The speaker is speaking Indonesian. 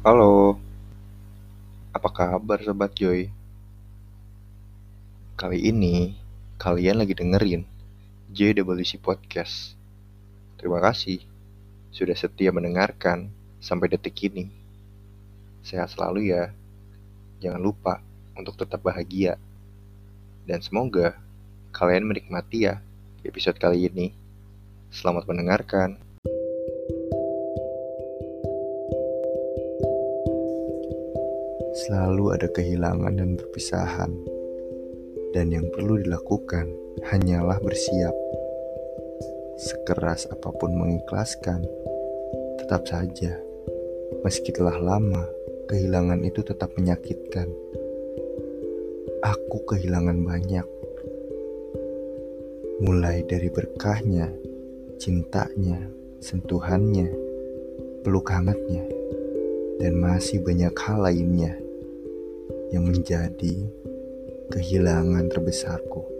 Halo, apa kabar Sobat Joy? Kali ini, kalian lagi dengerin JWC Podcast. Terima kasih, sudah setia mendengarkan sampai detik ini. Sehat selalu ya, jangan lupa untuk tetap bahagia. Dan semoga kalian menikmati ya episode kali ini. Selamat mendengarkan. Selalu ada kehilangan dan perpisahan, dan yang perlu dilakukan hanyalah bersiap. Sekeras apapun mengikhlaskan, tetap saja, meski telah lama, kehilangan itu tetap menyakitkan. Aku kehilangan banyak, mulai dari berkahnya, cintanya, sentuhannya, peluk hangatnya, dan masih banyak hal lainnya yang menjadi kehilangan terbesarku.